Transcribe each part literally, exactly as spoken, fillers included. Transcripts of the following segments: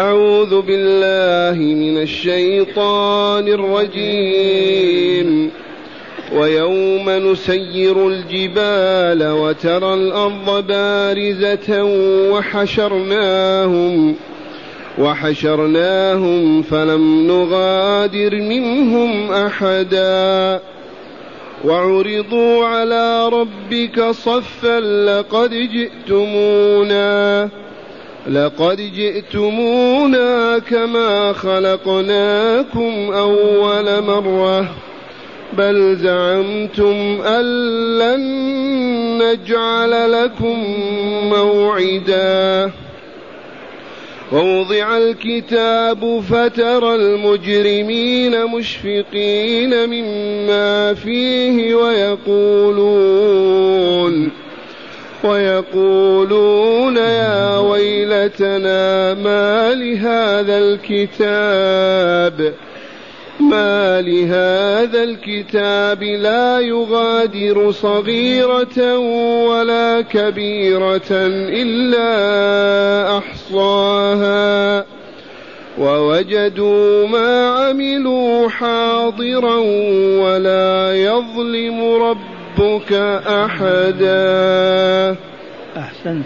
أعوذ بالله من الشيطان الرجيم. ويوم نسير الجبال وترى الأرض بارزة وحشرناهم وحشرناهم فلم نغادر منهم أحدا وعرضوا على ربك صفا لقد جئتمونا لقد جئتمونا كما خلقناكم أول مرة بل زعمتم أن لن نجعل لكم موعدا. ووضع الكتاب فترى المجرمين مشفقين مما فيه ويقولون ويقولون يا ويلتنا ما لهذا الكتاب ما لهذا الكتاب لا يغادر صغيرة ولا كبيرة إلا أحصاها ووجدوا ما عملوا حاضرا ولا يظلم ربك أحدا. أحسنت.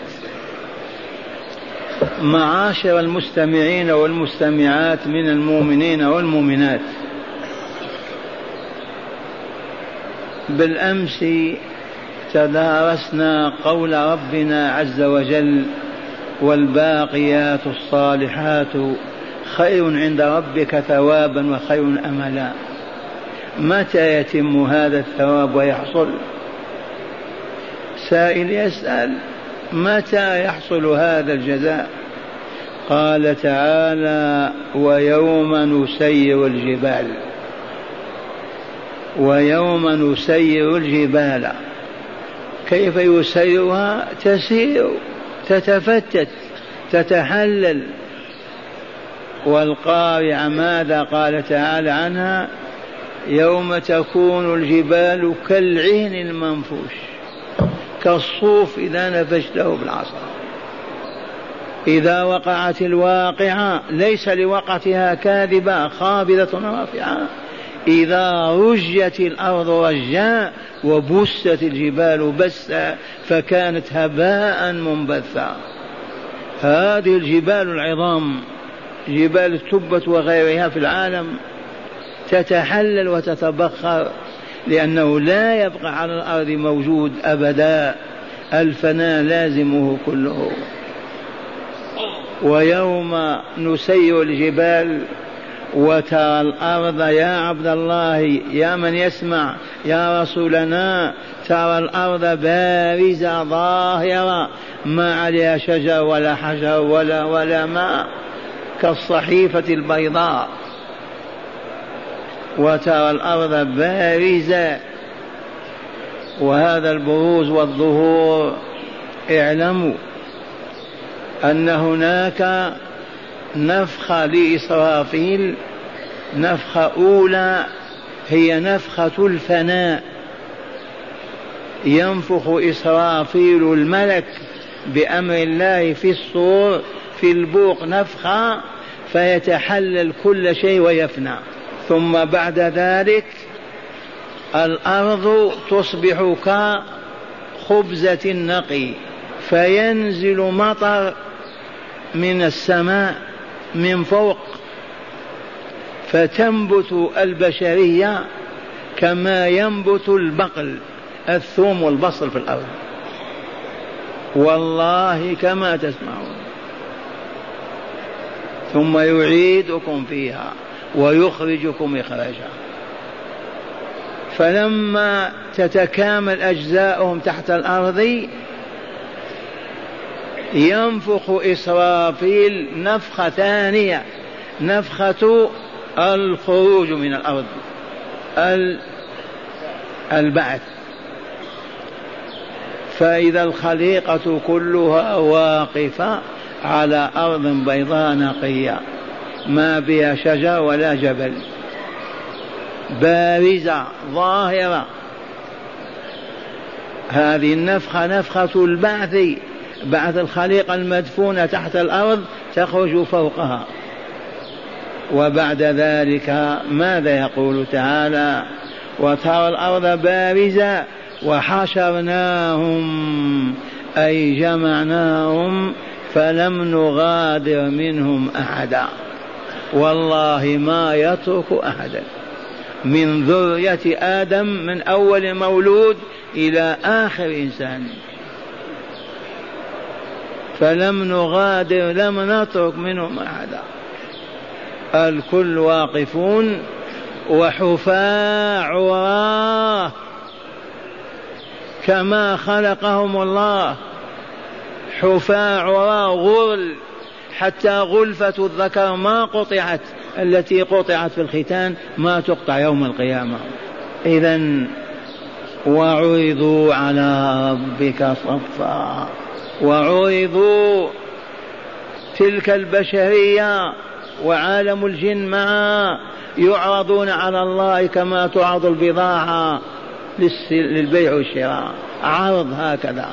معاشر المستمعين والمستمعات من المؤمنين والمؤمنات، بالأمس تدارسنا قول ربنا عز وجل والباقيات الصالحات خير عند ربك ثوابا وخير أملا. متى يتم هذا الثواب ويحصل؟ سائل يسأل متى يحصل هذا الجزاء؟ قال تعالى ويوم نسير الجبال ويوم نسير الجبال. كيف يسيرها؟ تسير، تتفتت، تتحلل. والقارعة ماذا قال تعالى عنها؟ يوم تكون الجبال كالعهن المنفوش، كالصوف إذا نفشته بالعصا. إذا وقعت الواقعة ليس لوقعتها كاذبة خافضة رافعة. إذا رجت الأرض رجاء وبست الجبال بسا فكانت هباء منبثا. هذه الجبال العظام، جبال التبت وغيرها في العالم، تتحلل وتتبخر لأنه لا يبقى على الأرض موجود أبدا، الفناء لازمه كله. ويوم نسير الجبال وترى الأرض، يا عبد الله، يا من يسمع، يا رسولنا، ترى الأرض بارزة ظاهرة ما عليها شجر ولا حجر ولا ولا ماء، كالصحيفة البيضاء. وترى الأرض بارزة، وهذا البروز والظهور اعلموا أن هناك نفخة لإسرافيل، نفخة أولى هي نفخة الفناء، ينفخ إسرافيل الملك بأمر الله في الصور في البوق نفخة فيتحلل كل شيء ويفنى. ثم بعد ذلك الأرض تصبح كخبزة نقي، فينزل مطر من السماء من فوق فتنبت البشرية كما ينبت البقل، الثوم والبصل في الأرض، والله كما تسمعون. ثم يعيدكم فيها ويخرجكم إخراجا. فلما تتكامل أجزاؤهم تحت الأرض ينفخ إسرافيل نفخة ثانية، نفخة الخروج من الأرض، البعث. فإذا الخليقة كلها واقفة على أرض بيضاء نقية ما بها شجر ولا جبل، بارزة ظاهرة. هذه النفخة نفخة البعث، بعث الخليقة المدفونة تحت الأرض تخرج فوقها. وبعد ذلك ماذا يقول تعالى؟ وترى الأرض بارزة وحشرناهم أي جمعناهم فلم نغادر منهم أحدا. والله ما يترك أحدا من ذرية آدم من أول مولود إلى آخر إنسان، فلم نغادر لم نترك منهم أحدا، الكل واقفون وحفاة عراه كما خلقهم الله، حفاة عراه غرل، حتى غلفة الذكر ما قطعت التي قطعت في الختان ما تقطع يوم القيامة. إذن وعرضوا على ربك صفا، وعرضوا تلك البشرية وعالم الجن معا يعرضون على الله كما تعرض البضاعة للبيع والشراء، عرض هكذا.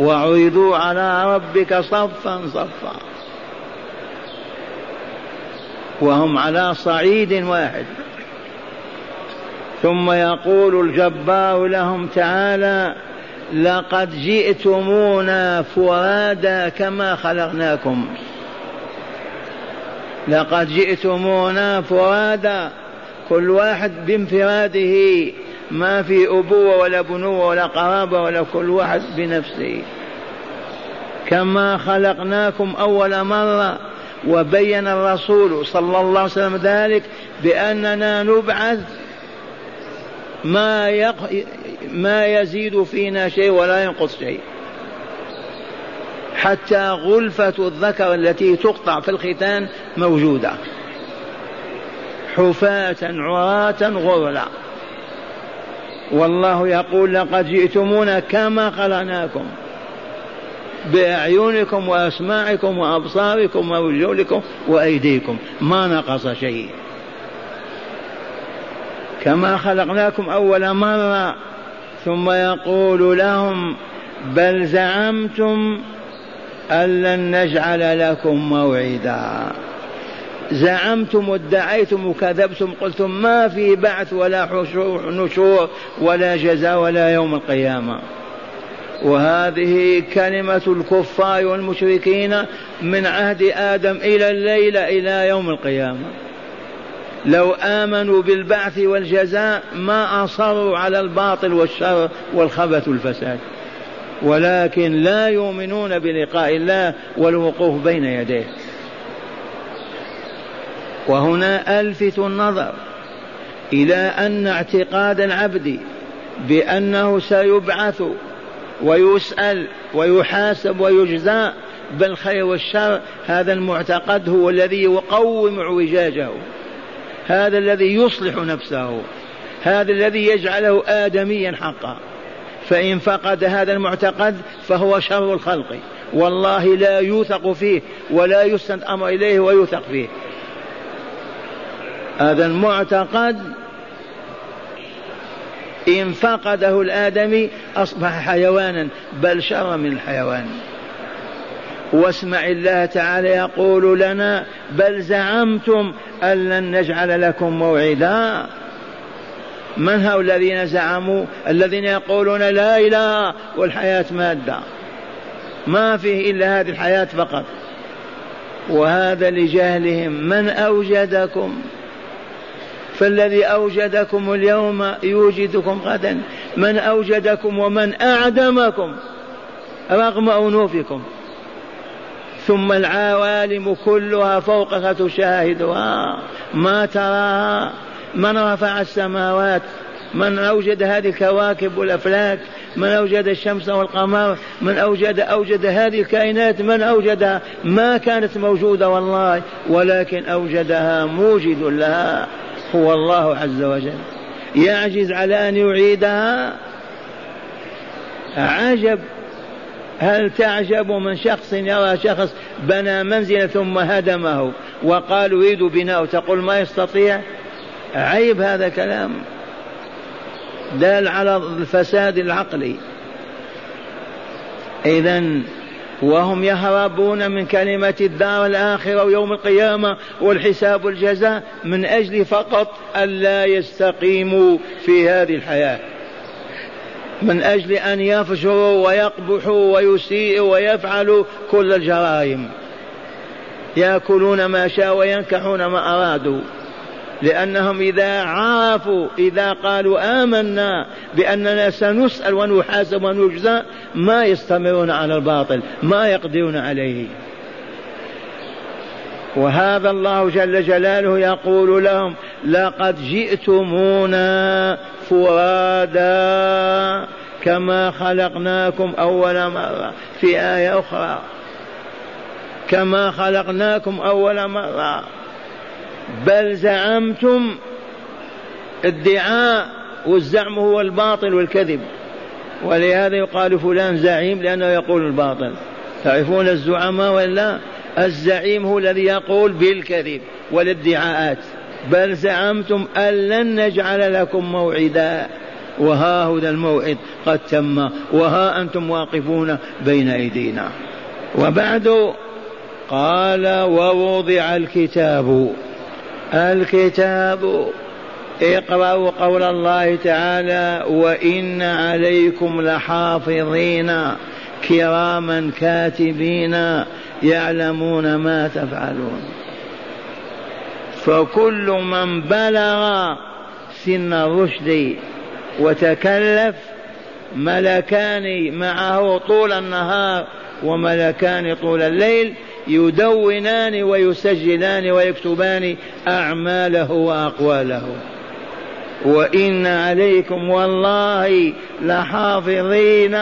وعرضوا على ربك صفا صفا وهم على صعيد واحد. ثم يقول الجبار لهم تعالى لقد جئتمونا فرادا كما خلقناكم، لقد جئتمونا فرادا، كل واحد بانفراده، ما في أبوة ولا بنوة ولا قرابة ولا، كل واحد بنفسه كما خلقناكم أول مرة. وبين الرسول صلى الله عليه وسلم ذلك بأننا نبعث ما, يق... ما يزيد فينا شيء ولا ينقص شيء، حتى غلفة الذكر التي تقطع في الختان موجودة، حفاة عراة غرلا. والله يقول لقد جئتمونا كما خلقناكم بأعينكم وأسماعكم وأبصاركم ورجلكم وأيديكم، ما نقص شيء، كما خلقناكم أول مرة. ثم يقول لهم بل زعمتم أن لن نجعل لكم موعدا، زعمتم وادعيتم وكذبتم، قلتم ما في بعث ولا نشور ولا جزاء ولا يوم القيامة. وهذه كلمة الكفار والمشركين من عهد آدم إلى الليلة إلى يوم القيامة. لو آمنوا بالبعث والجزاء ما أصروا على الباطل والشر والخبث والفساد، ولكن لا يؤمنون بلقاء الله والوقوف بين يديه. وهنا ألفت النظر إلى أن اعتقاد العبد بأنه سيبعث ويسأل ويحاسب ويجزى بالخير والشر، هذا المعتقد هو الذي يقوم اعوجاجه، هذا الذي يصلح نفسه، هذا الذي يجعله آدميا حقا. فإن فقد هذا المعتقد فهو شر الخلق، والله لا يوثق فيه ولا يسند أمر إليه ويوثق فيه. هذا المعتقد إن فقده الآدمي أصبح حيوانا، بل شر من الحيوان. واسمع الله تعالى يقول لنا بل زعمتم أن لن نجعل لكم موعدا. من هؤلاء الذين زعموا الذين يقولون لا إله والحياة مادة ما فيه إلا هذه الحياة فقط؟ وهذا لجهلهم. من أوجدكم؟ فالذي أوجدكم اليوم يوجدكم غدا. من أوجدكم ومن أعدمكم رغم أنوفكم؟ ثم العوالم كلها فوقها تشاهدها ما تراها. من رفع السماوات؟ من أوجد هذه الكواكب والأفلاك؟ من أوجد الشمس والقمر؟ من أوجد أوجد هذه الكائنات؟ من أوجدها؟ ما كانت موجودة والله، ولكن أوجدها موجد لها هو الله عز وجل. يعجز على أن يعيدها؟ عجب. هل تعجب من شخص يرى شخص بنى منزلا ثم هدمه وقال أريد بناءه تقول ما يستطيع؟ عيب هذا كلام دال على الفساد العقلي. إذن وهم يهربون من كلمة الدار الآخرة ويوم القيامة والحساب والجزاء من أجل فقط ألا يستقيموا في هذه الحياة، من أجل أن يفجروا ويقبحوا ويسيئوا ويفعلوا كل الجرائم، يأكلون ما شاءوا وينكحون ما أرادوا، لأنهم إذا عرفوا إذا قالوا آمنا بأننا سنسأل ونحاسب ونجزى ما يستمرون على الباطل، ما يقدرون عليه. وهذا الله جل جلاله يقول لهم لقد جئتمونا فرادا كما خلقناكم أول مرة، في آية أخرى كما خلقناكم أول مرة، بل زعمتم ادعاء، والزعم هو الباطل والكذب، ولهذا يقال فلان زعيم لأنه يقول الباطل. تعرفون الزعماء ولا؟ الزعيم هو الذي يقول بالكذب والادعاءات. بل زعمتم أن لن نجعل لكم موعدا وها هو الموعد قد تم وها أنتم واقفون بين أيدينا. وبعد قال ووضع الكتاب، الكتاب اقرأوا قول الله تعالى وإن عليكم لحافظين كراما كاتبين يعلمون ما تفعلون. فكل من بلغ سن الرشد وتكلف ملكان معه طول النهار وملكان طول الليل يدونان ويسجلان ويكتبان أعماله وأقواله. وإن عليكم والله لحافظين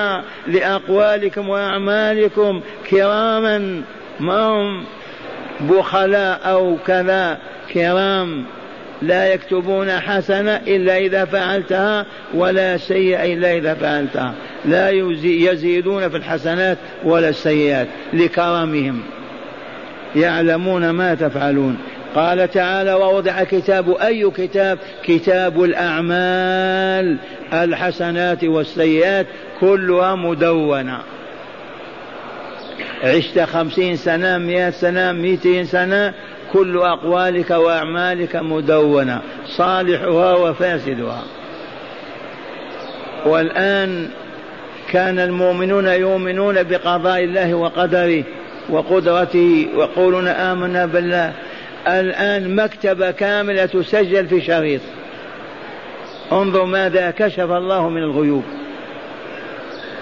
لأقوالكم وأعمالكم كراما، ما هم بخلاء أو كذا، كرام لا يكتبون حسنة إلا إذا فعلتها ولا سيئة إلا إذا فعلتها، لا يزيدون في الحسنات ولا السيئات لكرامهم يعلمون ما تفعلون. قال تعالى ووضع كتاب، أي كتاب؟ كتاب الأعمال، الحسنات والسيئات كلها مدونة. عشت خمسين سنة، مئة سنة، مئتين سنة، كل أقوالك وأعمالك مدونة، صالحها وفاسدها. والآن كان المؤمنون يؤمنون بقضاء الله وقدره وقدرته ويقولون آمنا بالله، الآن مكتبة كاملة تسجل في شريط. انظر ماذا كشف الله من الغيوب،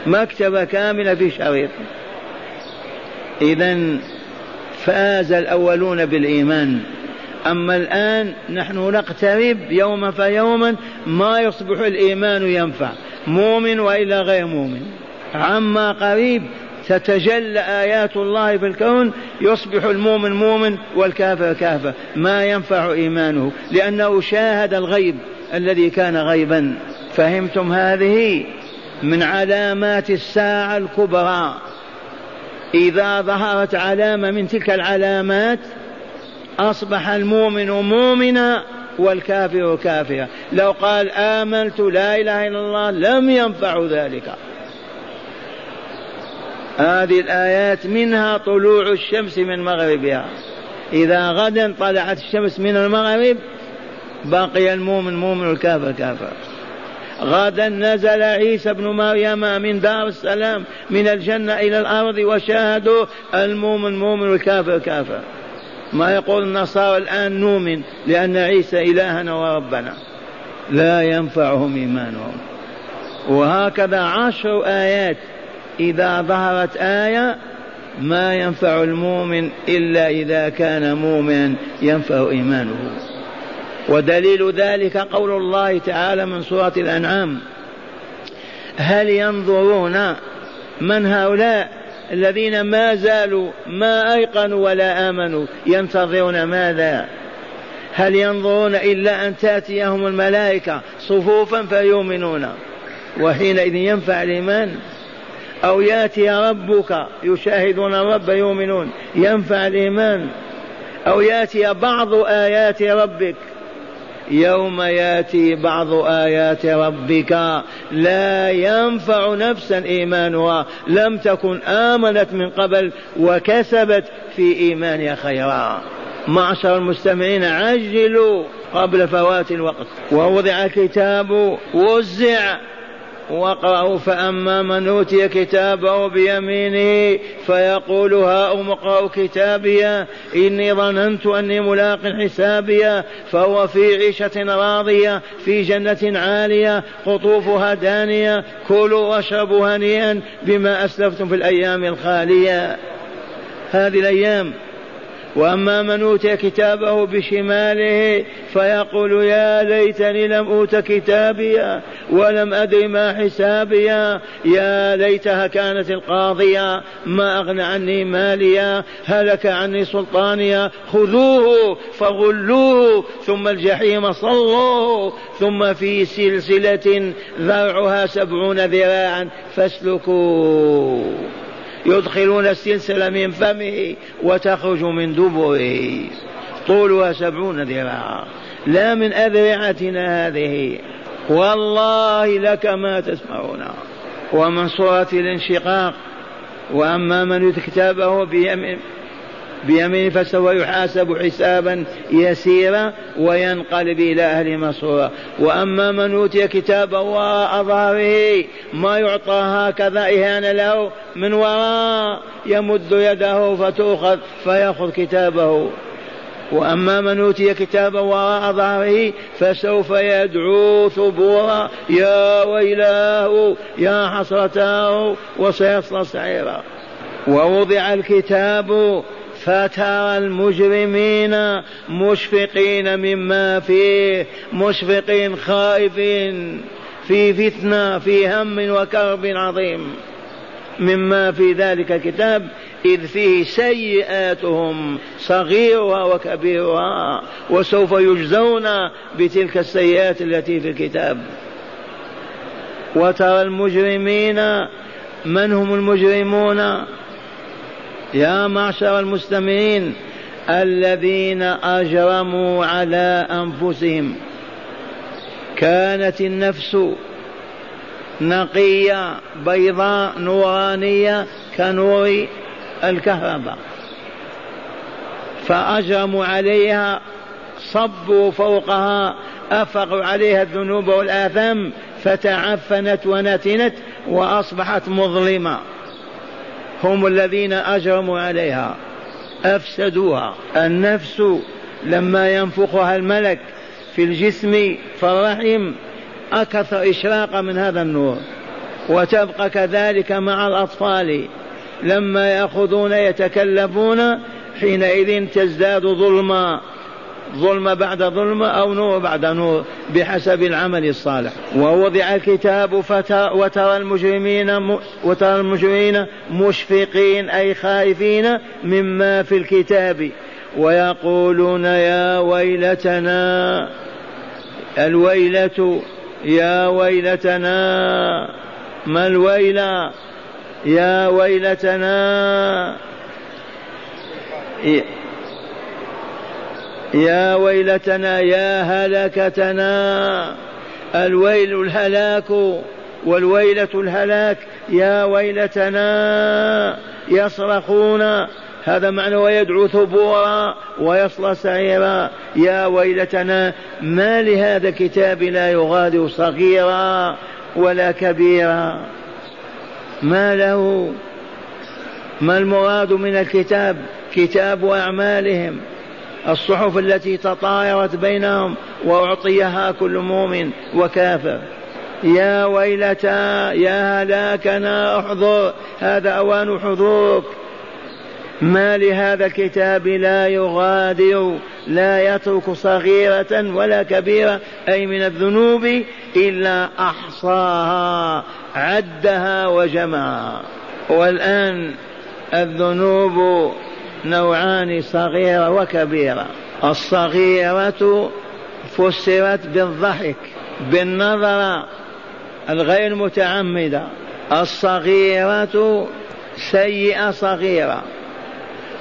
مكتبة كاملة في شريط. إذن فاز الأولون بالإيمان. أما الآن نحن نقترب يوما فيوما ما يصبح الإيمان ينفع مؤمن وإلا غير مؤمن، عما قريب تتجلى آيات الله في الكون يصبح المؤمن مؤمن والكافر كافر، ما ينفع إيمانه لأنه شاهد الغيب الذي كان غيبا. فهمتم؟ هذه من علامات الساعة الكبرى. إذا ظهرت علامة من تلك العلامات أصبح المؤمن مؤمنا والكافر كافرا. لو قال آمنت لا إله إلا الله لم ينفع ذلك. هذه الآيات منها طلوع الشمس من مغربها، إذا غدا طلعت الشمس من المغرب بقي المؤمن مؤمن والكافر كافر. غدا نزل عيسى بن مريم من دار السلام من الجنة إلى الأرض وشاهدوا المؤمن مؤمن والكافر كافر. ما يقول النصارى الآن نؤمن لأن عيسى إلهنا وربنا، لا ينفعهم إيمانهم. وهكذا عشر آيات إذا ظهرت آية ما ينفع المؤمن إلا إذا كان مؤمنا ينفع إيمانه. ودليل ذلك قول الله تعالى من سورة الأنعام هل ينظرون، من هؤلاء الذين ما زالوا ما أيقنوا ولا آمنوا ينتظرون ماذا؟ هل ينظرون إلا أن تأتيهم الملائكة صفوفا فيؤمنون وحينئذ ينفع الإيمان، أو يأتي ربك يشاهدون رب يؤمنون ينفع الإيمان، أو يأتي بعض آيات ربك يوم ياتي بعض آيات ربك لا ينفع نفسا إيمانها لم تكن آمنت من قبل وكسبت في إيمانها خيرا. معشر المستمعين عجلوا قبل فوات الوقت. ووضع الكتاب وزع واقرأوا فأما من أوتي كتابه بيمينه فيقول هاؤم اقرءوا كتابيه إني ظننت أني ملاق حسابيه فهو في عيشة راضية في جنة عالية قطوفها دانية كلوا واشربوا هنيئا بما أسلفتم في الأيام الخالية هذه الأيام. وأما من أوتي كتابه بشماله فيقول يا ليتني لم أوت كتابيا ولم أدر ما حسابيا يا ليتها كانت القاضية ما أغنى عني ماليا هلك عني سلطانيا خذوه فغلوه ثم الجحيم صلوه ثم في سلسلة ذرعها سبعون ذراعا فاسلكوه يدخلون السلسلة من فمه وتخرج من دبره طولها سبعون ذراعا لا من أذرعتنا هذه والله لك ما تسمعون. ومن صورة الانشقاق وأما من يؤتى كتابه بيمين بيمين فسوف يحاسب حسابا يسيرا وينقلب إلى أهله مسرورا. وأما من أوتي كتابه وراء ظهره ما يعطى هكذا إهانة له من وراء يمد يده فتؤخذ فيأخذ كتابه. وأما من أوتي كتابه وراء ظهره فسوف يدعو ثبورا يا ويلاه يا حسرته وسيصلى سعيرا. ووضع الكتاب فترى المجرمين مشفقين مما فيه مشفقين خائفين في فتنة في هم وكرب عظيم مما في ذلك الكتاب إذ فيه سيئاتهم صغيرها وكبيرها وسوف يجزون بتلك السيئات التي في الكتاب. وترى المجرمين من هم المجرمون يا معشر المستمعين؟ الذين أجرموا على أنفسهم. كانت النفس نقية بيضاء نورانية كنور الكهرباء فأجرموا عليها صبوا فوقها أفقوا عليها الذنوب والآثام فتعفنت ونتنت وأصبحت مظلمة. هم الذين أجرموا عليها أفسدوها. النفس لما ينفخها الملك في الجسم فالرحم أكثر إشراقا من هذا النور وتبقى كذلك مع الأطفال لما يأخذون يتكلفون حينئذ تزداد ظلما ظلم بعد ظلم أو نور بعد نور بحسب العمل الصالح. ووضع الكتاب وترى المجرمين وترى المجرمين مشفقين أي خائفين مما في الكتاب ويقولون يا ويلتنا. الويلة يا ويلتنا ما الويلة يا ويلتنا يا ويلتنا يا هلكتنا. الويل الهلاك والويلة الهلاك يا ويلتنا يصرخون هذا معنى ويدعو ثبورا ويصلى سعيرا يا ويلتنا ما لهذا الكتاب لا يغادر صغيرا ولا كبيرا ما له. ما المراد من الكتاب؟ كتاب أعمالهم الصحف التي تطايرت بينهم وأعطيها كل مؤمن وكافر. يا ويلتا يا هلاكنا احضر هذا أوان حضورك ما لهذا الكتاب لا يغادر لا يترك صغيرة ولا كبيرة أي من الذنوب إلا أحصاها عدها وجمعها. والآن الذنوب نوعان صغيرة وكبيرة. الصغيرة فسرت بالضحك بالنظرة الغير متعمدة. الصغيرة سيئة صغيرة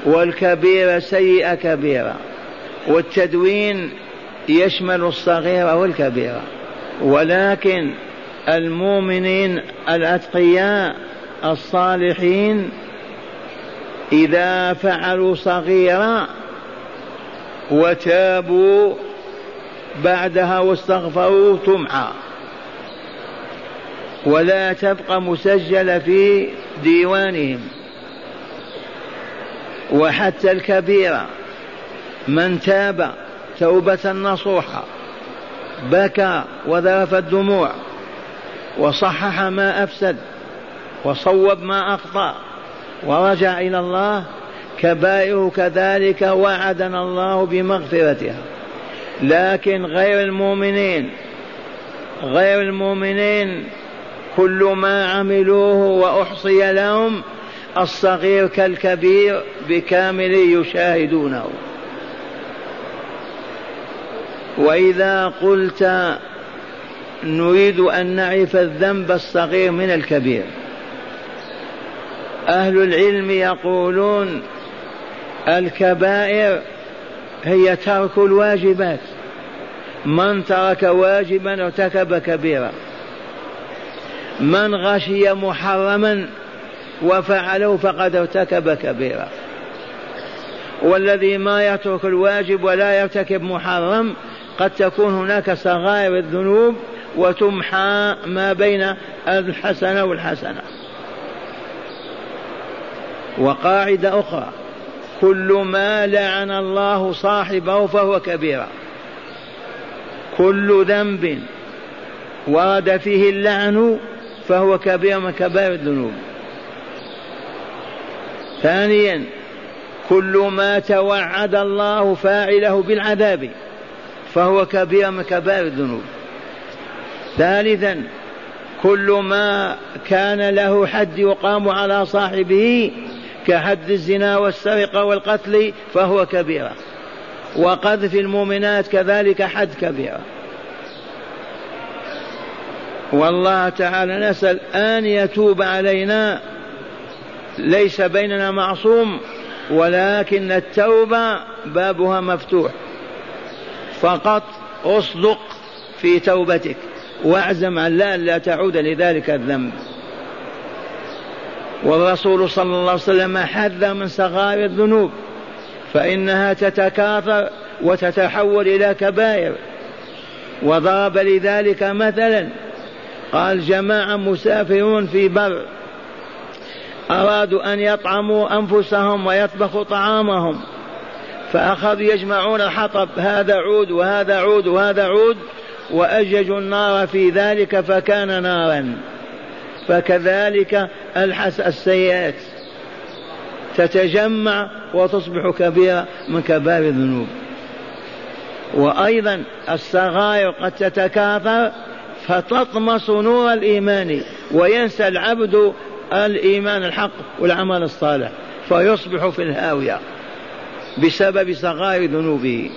والكبيرة سيئة كبيرة. والتدوين يشمل الصغيرة والكبيرة، ولكن المؤمنين الأتقياء الصالحين إذا فعلوا صغيرة وتابوا بعدها واستغفروا تمحى ولا تبقى مسجلة في ديوانهم. وحتى الكبيرة من تاب توبة نصوحة بكى وذرف الدموع وصحح ما أفسد وصوب ما أخطأ ورجع إلى الله كبائره كذلك وعدنا الله بمغفرتها. لكن غير المؤمنين غير المؤمنين كل ما عملوه وأحصي لهم الصغير كالكبير بكامل يشاهدونه. وإذا قلت نريد أن نعرف الذنب الصغير من الكبير، أهل العلم يقولون الكبائر هي ترك الواجبات، من ترك واجبا ارتكب كبيرا، من غشي محرما وفعله فقد ارتكب كبيرا، والذي ما يترك الواجب ولا يرتكب محرم قد تكون هناك صغائر الذنوب وتمحى ما بين الحسنة والحسنة. وقاعدة أخرى، كل ما لعن الله صاحبه فهو كبيرة، كل ذنب ورد فيه اللعن فهو كبير من كبائر الذنوب. ثانيا، كل ما توعد الله فاعله بالعذاب فهو كبير من كبائر الذنوب. ثالثا، كل ما كان له حد يقام على صاحبه كحد الزنا والسرقة والقتل فهو كبيرة، وقذف المؤمنات كذلك حد كبيرة. والله تعالى نسأل أن يتوب علينا، ليس بيننا معصوم، ولكن التوبة بابها مفتوح، فقط أصدق في توبتك واعزم على أن لا تعود لذلك الذنب. والرسول صلى الله عليه وسلم حذر من صغائر الذنوب فإنها تتكاثر وتتحول إلى كبائر، وضرب لذلك مثلا، قال جماعة مسافرون في بر أرادوا أن يطعموا أنفسهم ويطبخوا طعامهم، فأخذوا يجمعون الحطب، هذا عود وهذا عود وهذا عود، وأججوا النار في ذلك فكان نارا. فكذلك الحس السيئات تتجمع وتصبح كبيرة من كبائر الذنوب. وأيضا الصغائر قد تتكاثر فتطمس نور الإيمان وينسى العبد الإيمان الحق والعمل الصالح فيصبح في الهاوية بسبب صغائر ذنوبه.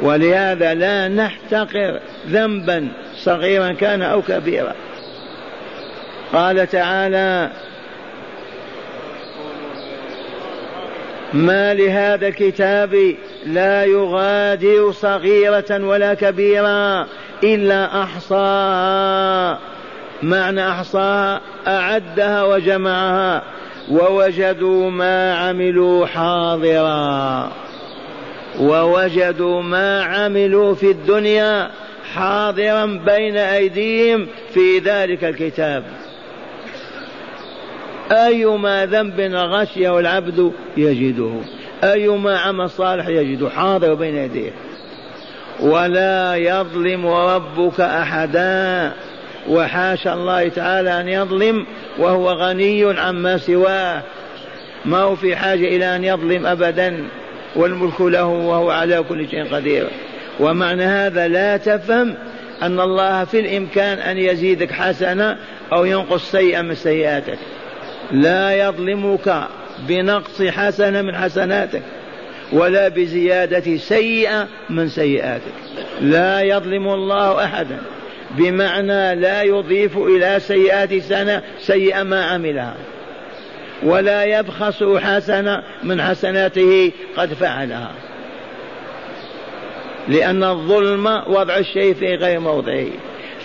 ولهذا لا نحتقر ذنبا صغيرا كان أو كبيرا. قال تعالى: ما لهذا الكتاب لا يغادر صغيرة ولا كبيرة إلا أحصاها. معنى أحصاها أعدها وجمعها ووجدوا ما عملوا حاضرا، ووجدوا ما عملوا في الدنيا حاضرا بين أيديهم في ذلك الكتاب. أيما ذنب غشيه العبد يجده، أيما عمل صالح يجده حاضر بين يديه. ولا يظلم ربك أحدا، وحاشا الله تعالى أن يظلم، وهو غني عما سواه، ما هو في حاجة إلى أن يظلم أبدا، والملك له وهو على كل شيء قدير. ومعنى هذا لا تفهم أن الله في الإمكان أن يزيدك حسنة أو ينقص سيئة من سيئاتك، لا يظلمك بنقص حسنة من حسناتك ولا بزيادة سيئة من سيئاتك. لا يظلم الله أحدا بمعنى لا يضيف إلى سيئات سنة سيئة ما عملها، ولا يبخس حسنة من حسناته قد فعلها. لأن الظلم وضع الشيء في غير موضعه.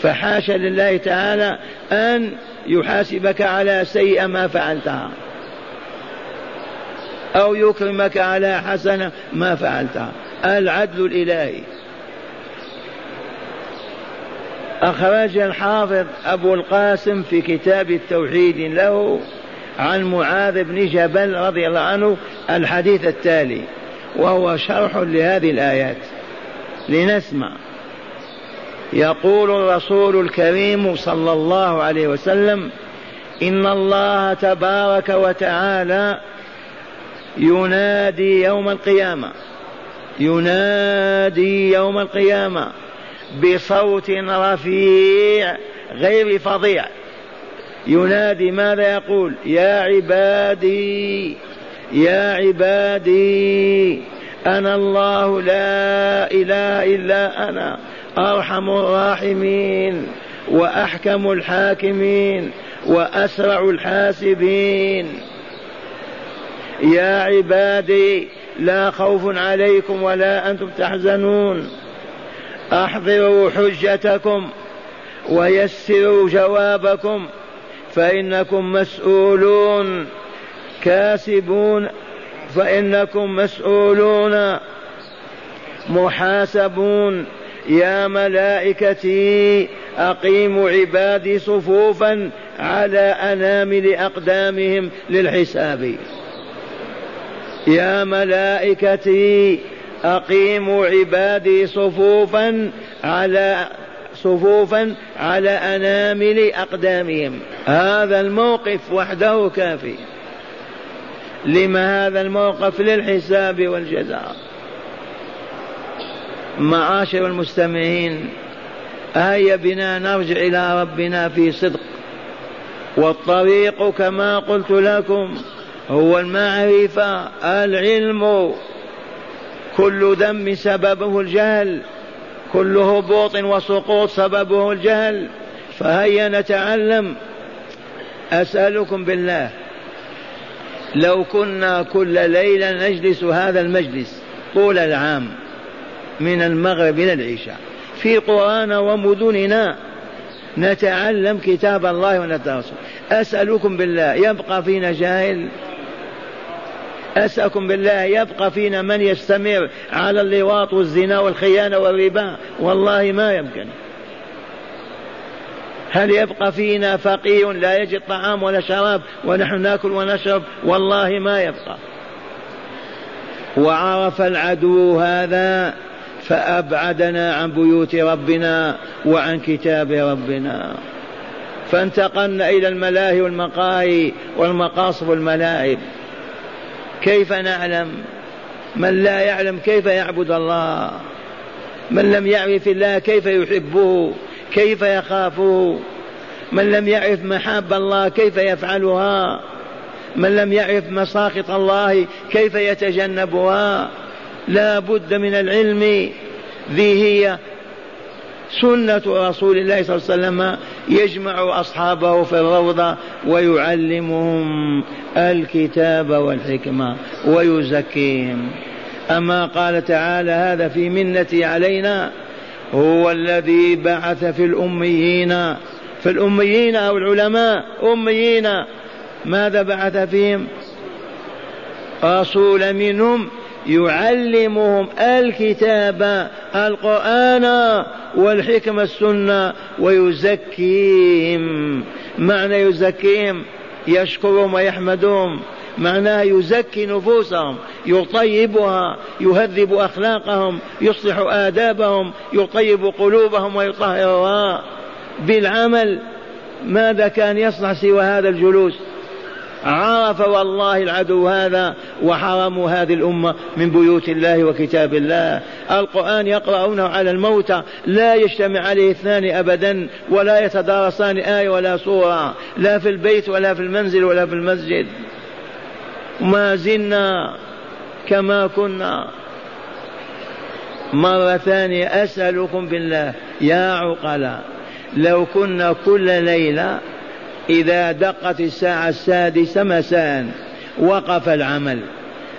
فحاشا لله تعالى أن يحاسبك على سيئة ما فعلتها أو يكرمك على حسنة ما فعلتها. العدل الإلهي. أخرج الحافظ أبو القاسم في كتاب التوحيد له عن معاذ بن جبل رضي الله عنه الحديث التالي، وهو شرح لهذه الآيات لنسمع. يقول الرسول الكريم صلى الله عليه وسلم: إن الله تبارك وتعالى ينادي يوم القيامة ينادي يوم القيامة بصوت رفيع غير فظيع. ينادي ماذا؟ يقول: يا عبادي يا عبادي أنا الله لا إله إلا أنا أرحم الراحمين وأحكم الحاكمين وأسرع الحاسبين. يا عبادي لا خوف عليكم ولا أنتم تحزنون. أحضروا حجتكم ويسروا جوابكم فإنكم مسؤولون كاسبون فإنكم مسؤولون محاسبون. يا ملائكتي أقيموا عبادي صفوفا على أنامل أقدامهم للحساب. يا ملائكتي أقيموا عبادي صفوفا على صفوفا على أنامل أقدامهم. هذا الموقف وحده كافي. لما هذا الموقف؟ للحساب والجزاء. معاشر المستمعين، هيا بنا نرجع إلى ربنا في صدق. والطريق كما قلت لكم هو المعرفة، العلم. كل ذنب سببه الجهل، كل هبوط وسقوط سببه الجهل. فهيا نتعلم. أسألكم بالله، لو كنا كل ليلة نجلس هذا المجلس طول العام من المغرب إلى العشاء في قرانا ومدننا نتعلم كتاب الله ونتواصل، أسألكم بالله يبقى فينا جاهل؟ أسألكم بالله يبقى فينا من يستمر على اللواط والزنا والخيانة والربا؟ والله ما يمكن. هل يبقى فينا فقير لا يجد طعام ولا شراب ونحن ناكل ونشرب؟ والله ما يبقى. وعرف العدو هذا فأبعدنا عن بيوت ربنا وعن كتاب ربنا، فانتقلنا إلى الملاهي والمقاهي والمقاصف والملاعب. كيف نعلم؟ من لا يعلم كيف يعبد الله؟ من لم يعرف الله كيف يحبه كيف يخافه؟ من لم يعرف محاب الله كيف يفعلها؟ من لم يعرف مساخط الله كيف يتجنبها؟ لا بد من العلم. ذي هي سنة رسول الله صلى الله عليه وسلم، يجمع أصحابه في الروضة ويعلمهم الكتاب والحكمة ويزكيهم. أما قال تعالى: هذا في منتي علينا هو الذي بعث في الأميين في الأميين أو العلماء أميين. ماذا بعث فيهم؟ رسول منهم يعلمهم الكتاب القرآن والحكمة السنة ويزكيهم. معنى يزكيهم يشكرهم ويحمدهم، معناه يزكي نفوسهم، يطيبها، يهذب أخلاقهم، يصلح آدابهم، يطيب قلوبهم ويطهرها بالعمل. ماذا كان يصنع سوى هذا الجلوس؟ عرف والله العدو هذا وحرموا هذه الأمة من بيوت الله وكتاب الله. القرآن يقرأونه على الموتى، لا يجتمع عليه اثنان أبدا، ولا يتدارسان آية ولا سورة، لا في البيت ولا في المنزل ولا في المسجد. ما زلنا كما كنا. مرة ثانية أسألكم بالله يا عقلاء، لو كنا كل ليلة إذا دقت الساعة السادسة مساء وقف العمل،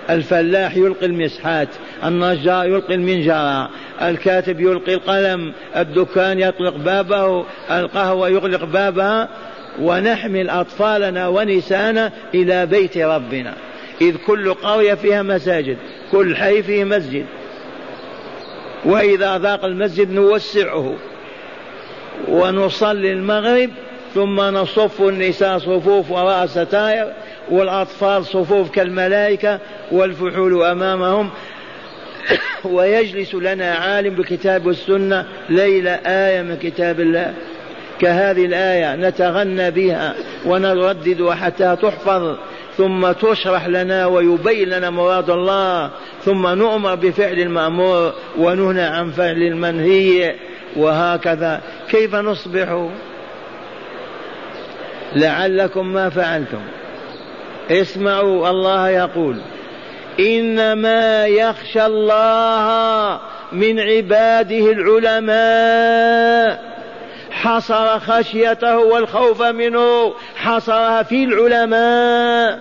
الفلاح يلقي المسحات، النجار يلقي المنجرة، الكاتب يلقي القلم، الدكان يطلق بابه، القهوة يغلق بابها، ونحمل أطفالنا ونسانا إلى بيت ربنا، إذ كل قرية فيها مساجد، كل حي فيه مسجد، وإذا ضاق المسجد نوسعه ونصلي المغرب، ثم نصف النساء صفوف وراء ستائر، والأطفال صفوف كالملائكة والفحول أمامهم، ويجلس لنا عالم بالكتاب والسنة ليلة آية من كتاب الله كهذه الآية نتغنى بها ونرددها حتى تحفظ، ثم تشرح لنا ويبين لنا مراد الله، ثم نؤمر بفعل المأمور ونهنى عن فعل المنهي، وهكذا. كيف نصبح؟ لعلكم ما فعلتم. اسمعوا الله يقول: إنما يخشى الله من عباده العلماء. حصر خشيته والخوف منه حصرها في العلماء،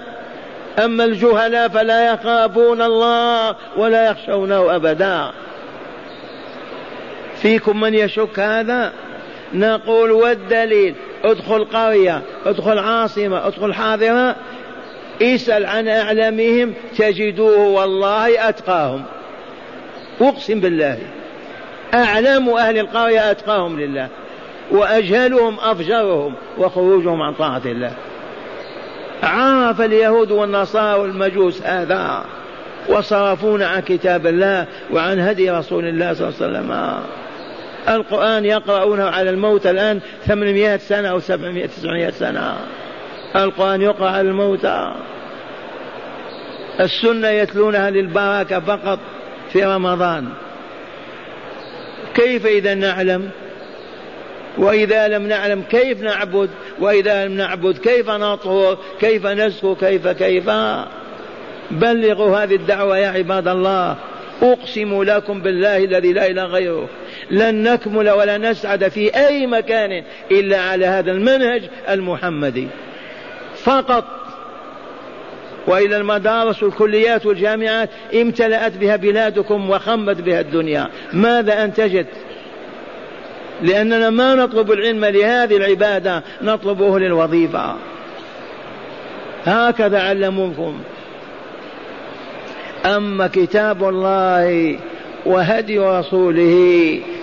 أما الجهلاء فلا يخافون الله ولا يخشونه أبدا. فيكم من يشك هذا؟ نقول والدليل: ادخل قرية، ادخل عاصمة، ادخل حاضرة، اسأل عن أعلمهم تجدوه والله أتقاهم، أقسم بالله أعلم أهل القرية أتقاهم لله، وأجهلهم أفجرهم وخروجهم عن طاعة الله. عرف اليهود والنصارى والمجوس هذا، وصرفونا عن كتاب الله وعن هدي رسول الله صلى الله عليه وسلم. آه. القرآن يقرؤونه على الموتى الآن ثمانمائة سنة أو سبعمائة تسعمائة سنة، القرآن يقرأ على الموتى. السنة يتلونها للبركة فقط في رمضان. كيف إذا نعلم؟ وإذا لم نعلم كيف نعبد؟ وإذا لم نعبد كيف نطهر؟ كيف نسكو؟ كيف كيف بلغوا هذه الدعوة يا عباد الله. أقسم لكم بالله الذي لا إله غيره لن نكمل ولا نسعد في أي مكان إلا على هذا المنهج المحمدي فقط. وإلى المدارس والكليات والجامعات امتلأت بها بلادكم وخمت بها الدنيا، ماذا أنتجت؟ لأننا ما نطلب العلم لهذه العبادة، نطلبه للوظيفة. هكذا علموكم. أما كتاب الله وهدي رسوله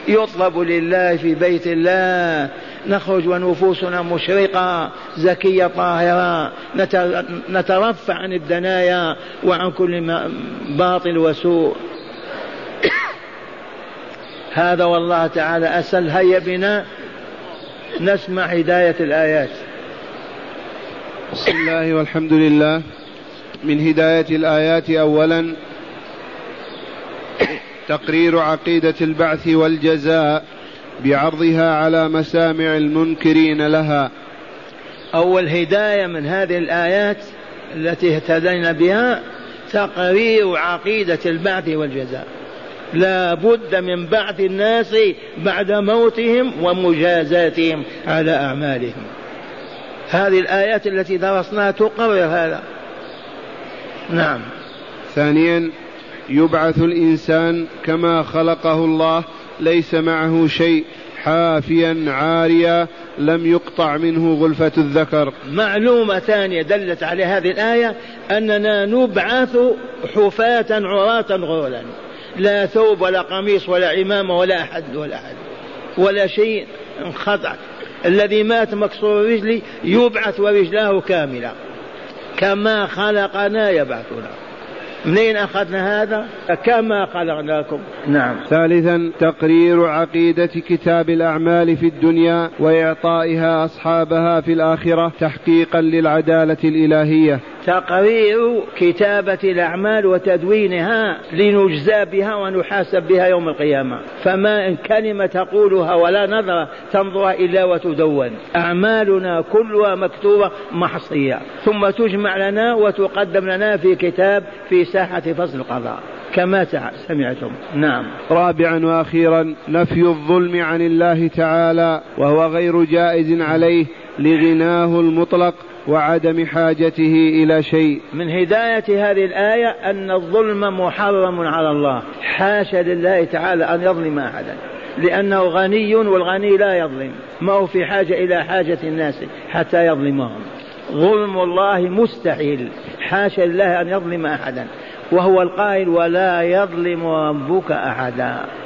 يطلب لله في بيت الله، نخرج ونفوسنا مشرقة زكية طاهرة، نترفع عن الدنايا وعن كل باطل وسوء. هذا والله تعالى أسأل. هيا بنا نسمع هداية الآيات. بسم الله والحمد لله. من هداية الآيات: أولا تقرير عقيدة البعث والجزاء بعرضها على مسامع المنكرين لها. أول هداية من هذه الآيات التي اهتدينا بها تقرير عقيدة البعث والجزاء. لا بد من بعث الناس بعد موتهم ومجازاتهم على أعمالهم. هذه الآيات التي درسناها تقرر هذا. نعم. ثانيا يبعث الإنسان كما خلقه الله، ليس معه شيء، حافيا عاريا لم يقطع منه غلفة الذكر. معلومة ثانية دلت على هذه الآية أننا نبعث حفاة عراة غرلا، لا ثوب ولا قميص ولا عمامة ولا أحد ولا أحد ولا شيء انقطع. الذي مات مكسور رجلي يبعث ورجلاه كاملة كما خلقنا يبعثنا. منين أخذنا هذا؟ كما خلقناكم. نعم. ثالثا تقرير عقيدة كتاب الأعمال في الدنيا وإعطائها أصحابها في الآخرة تحقيقا للعدالة الإلهية. تقرير كتابة الأعمال وتدوينها لنجزى بها ونحاسب بها يوم القيامة. فما إن كلمة تقولها ولا نظرة تنظرها إلا وتدون. أعمالنا كلها مكتوبة محصية، ثم تجمع لنا وتقدم لنا في كتاب في ساحة فصل القضاء كما سمعتم. نعم. رابعا وأخيرا نفي الظلم عن الله تعالى، وهو غير جائز عليه لغناه المطلق وعدم حاجته إلى شيء. من هداية هذه الآية أن الظلم محرم على الله، حاشا لله تعالى أن يظلم أحدا، لأنه غني والغني لا يظلم، ما هو في حاجة إلى حاجة الناس حتى يظلمهم. ظلم الله مستحيل، حاشا لله أن يظلم أحدا، وهو القائل ولا يظلم ربك أحدا.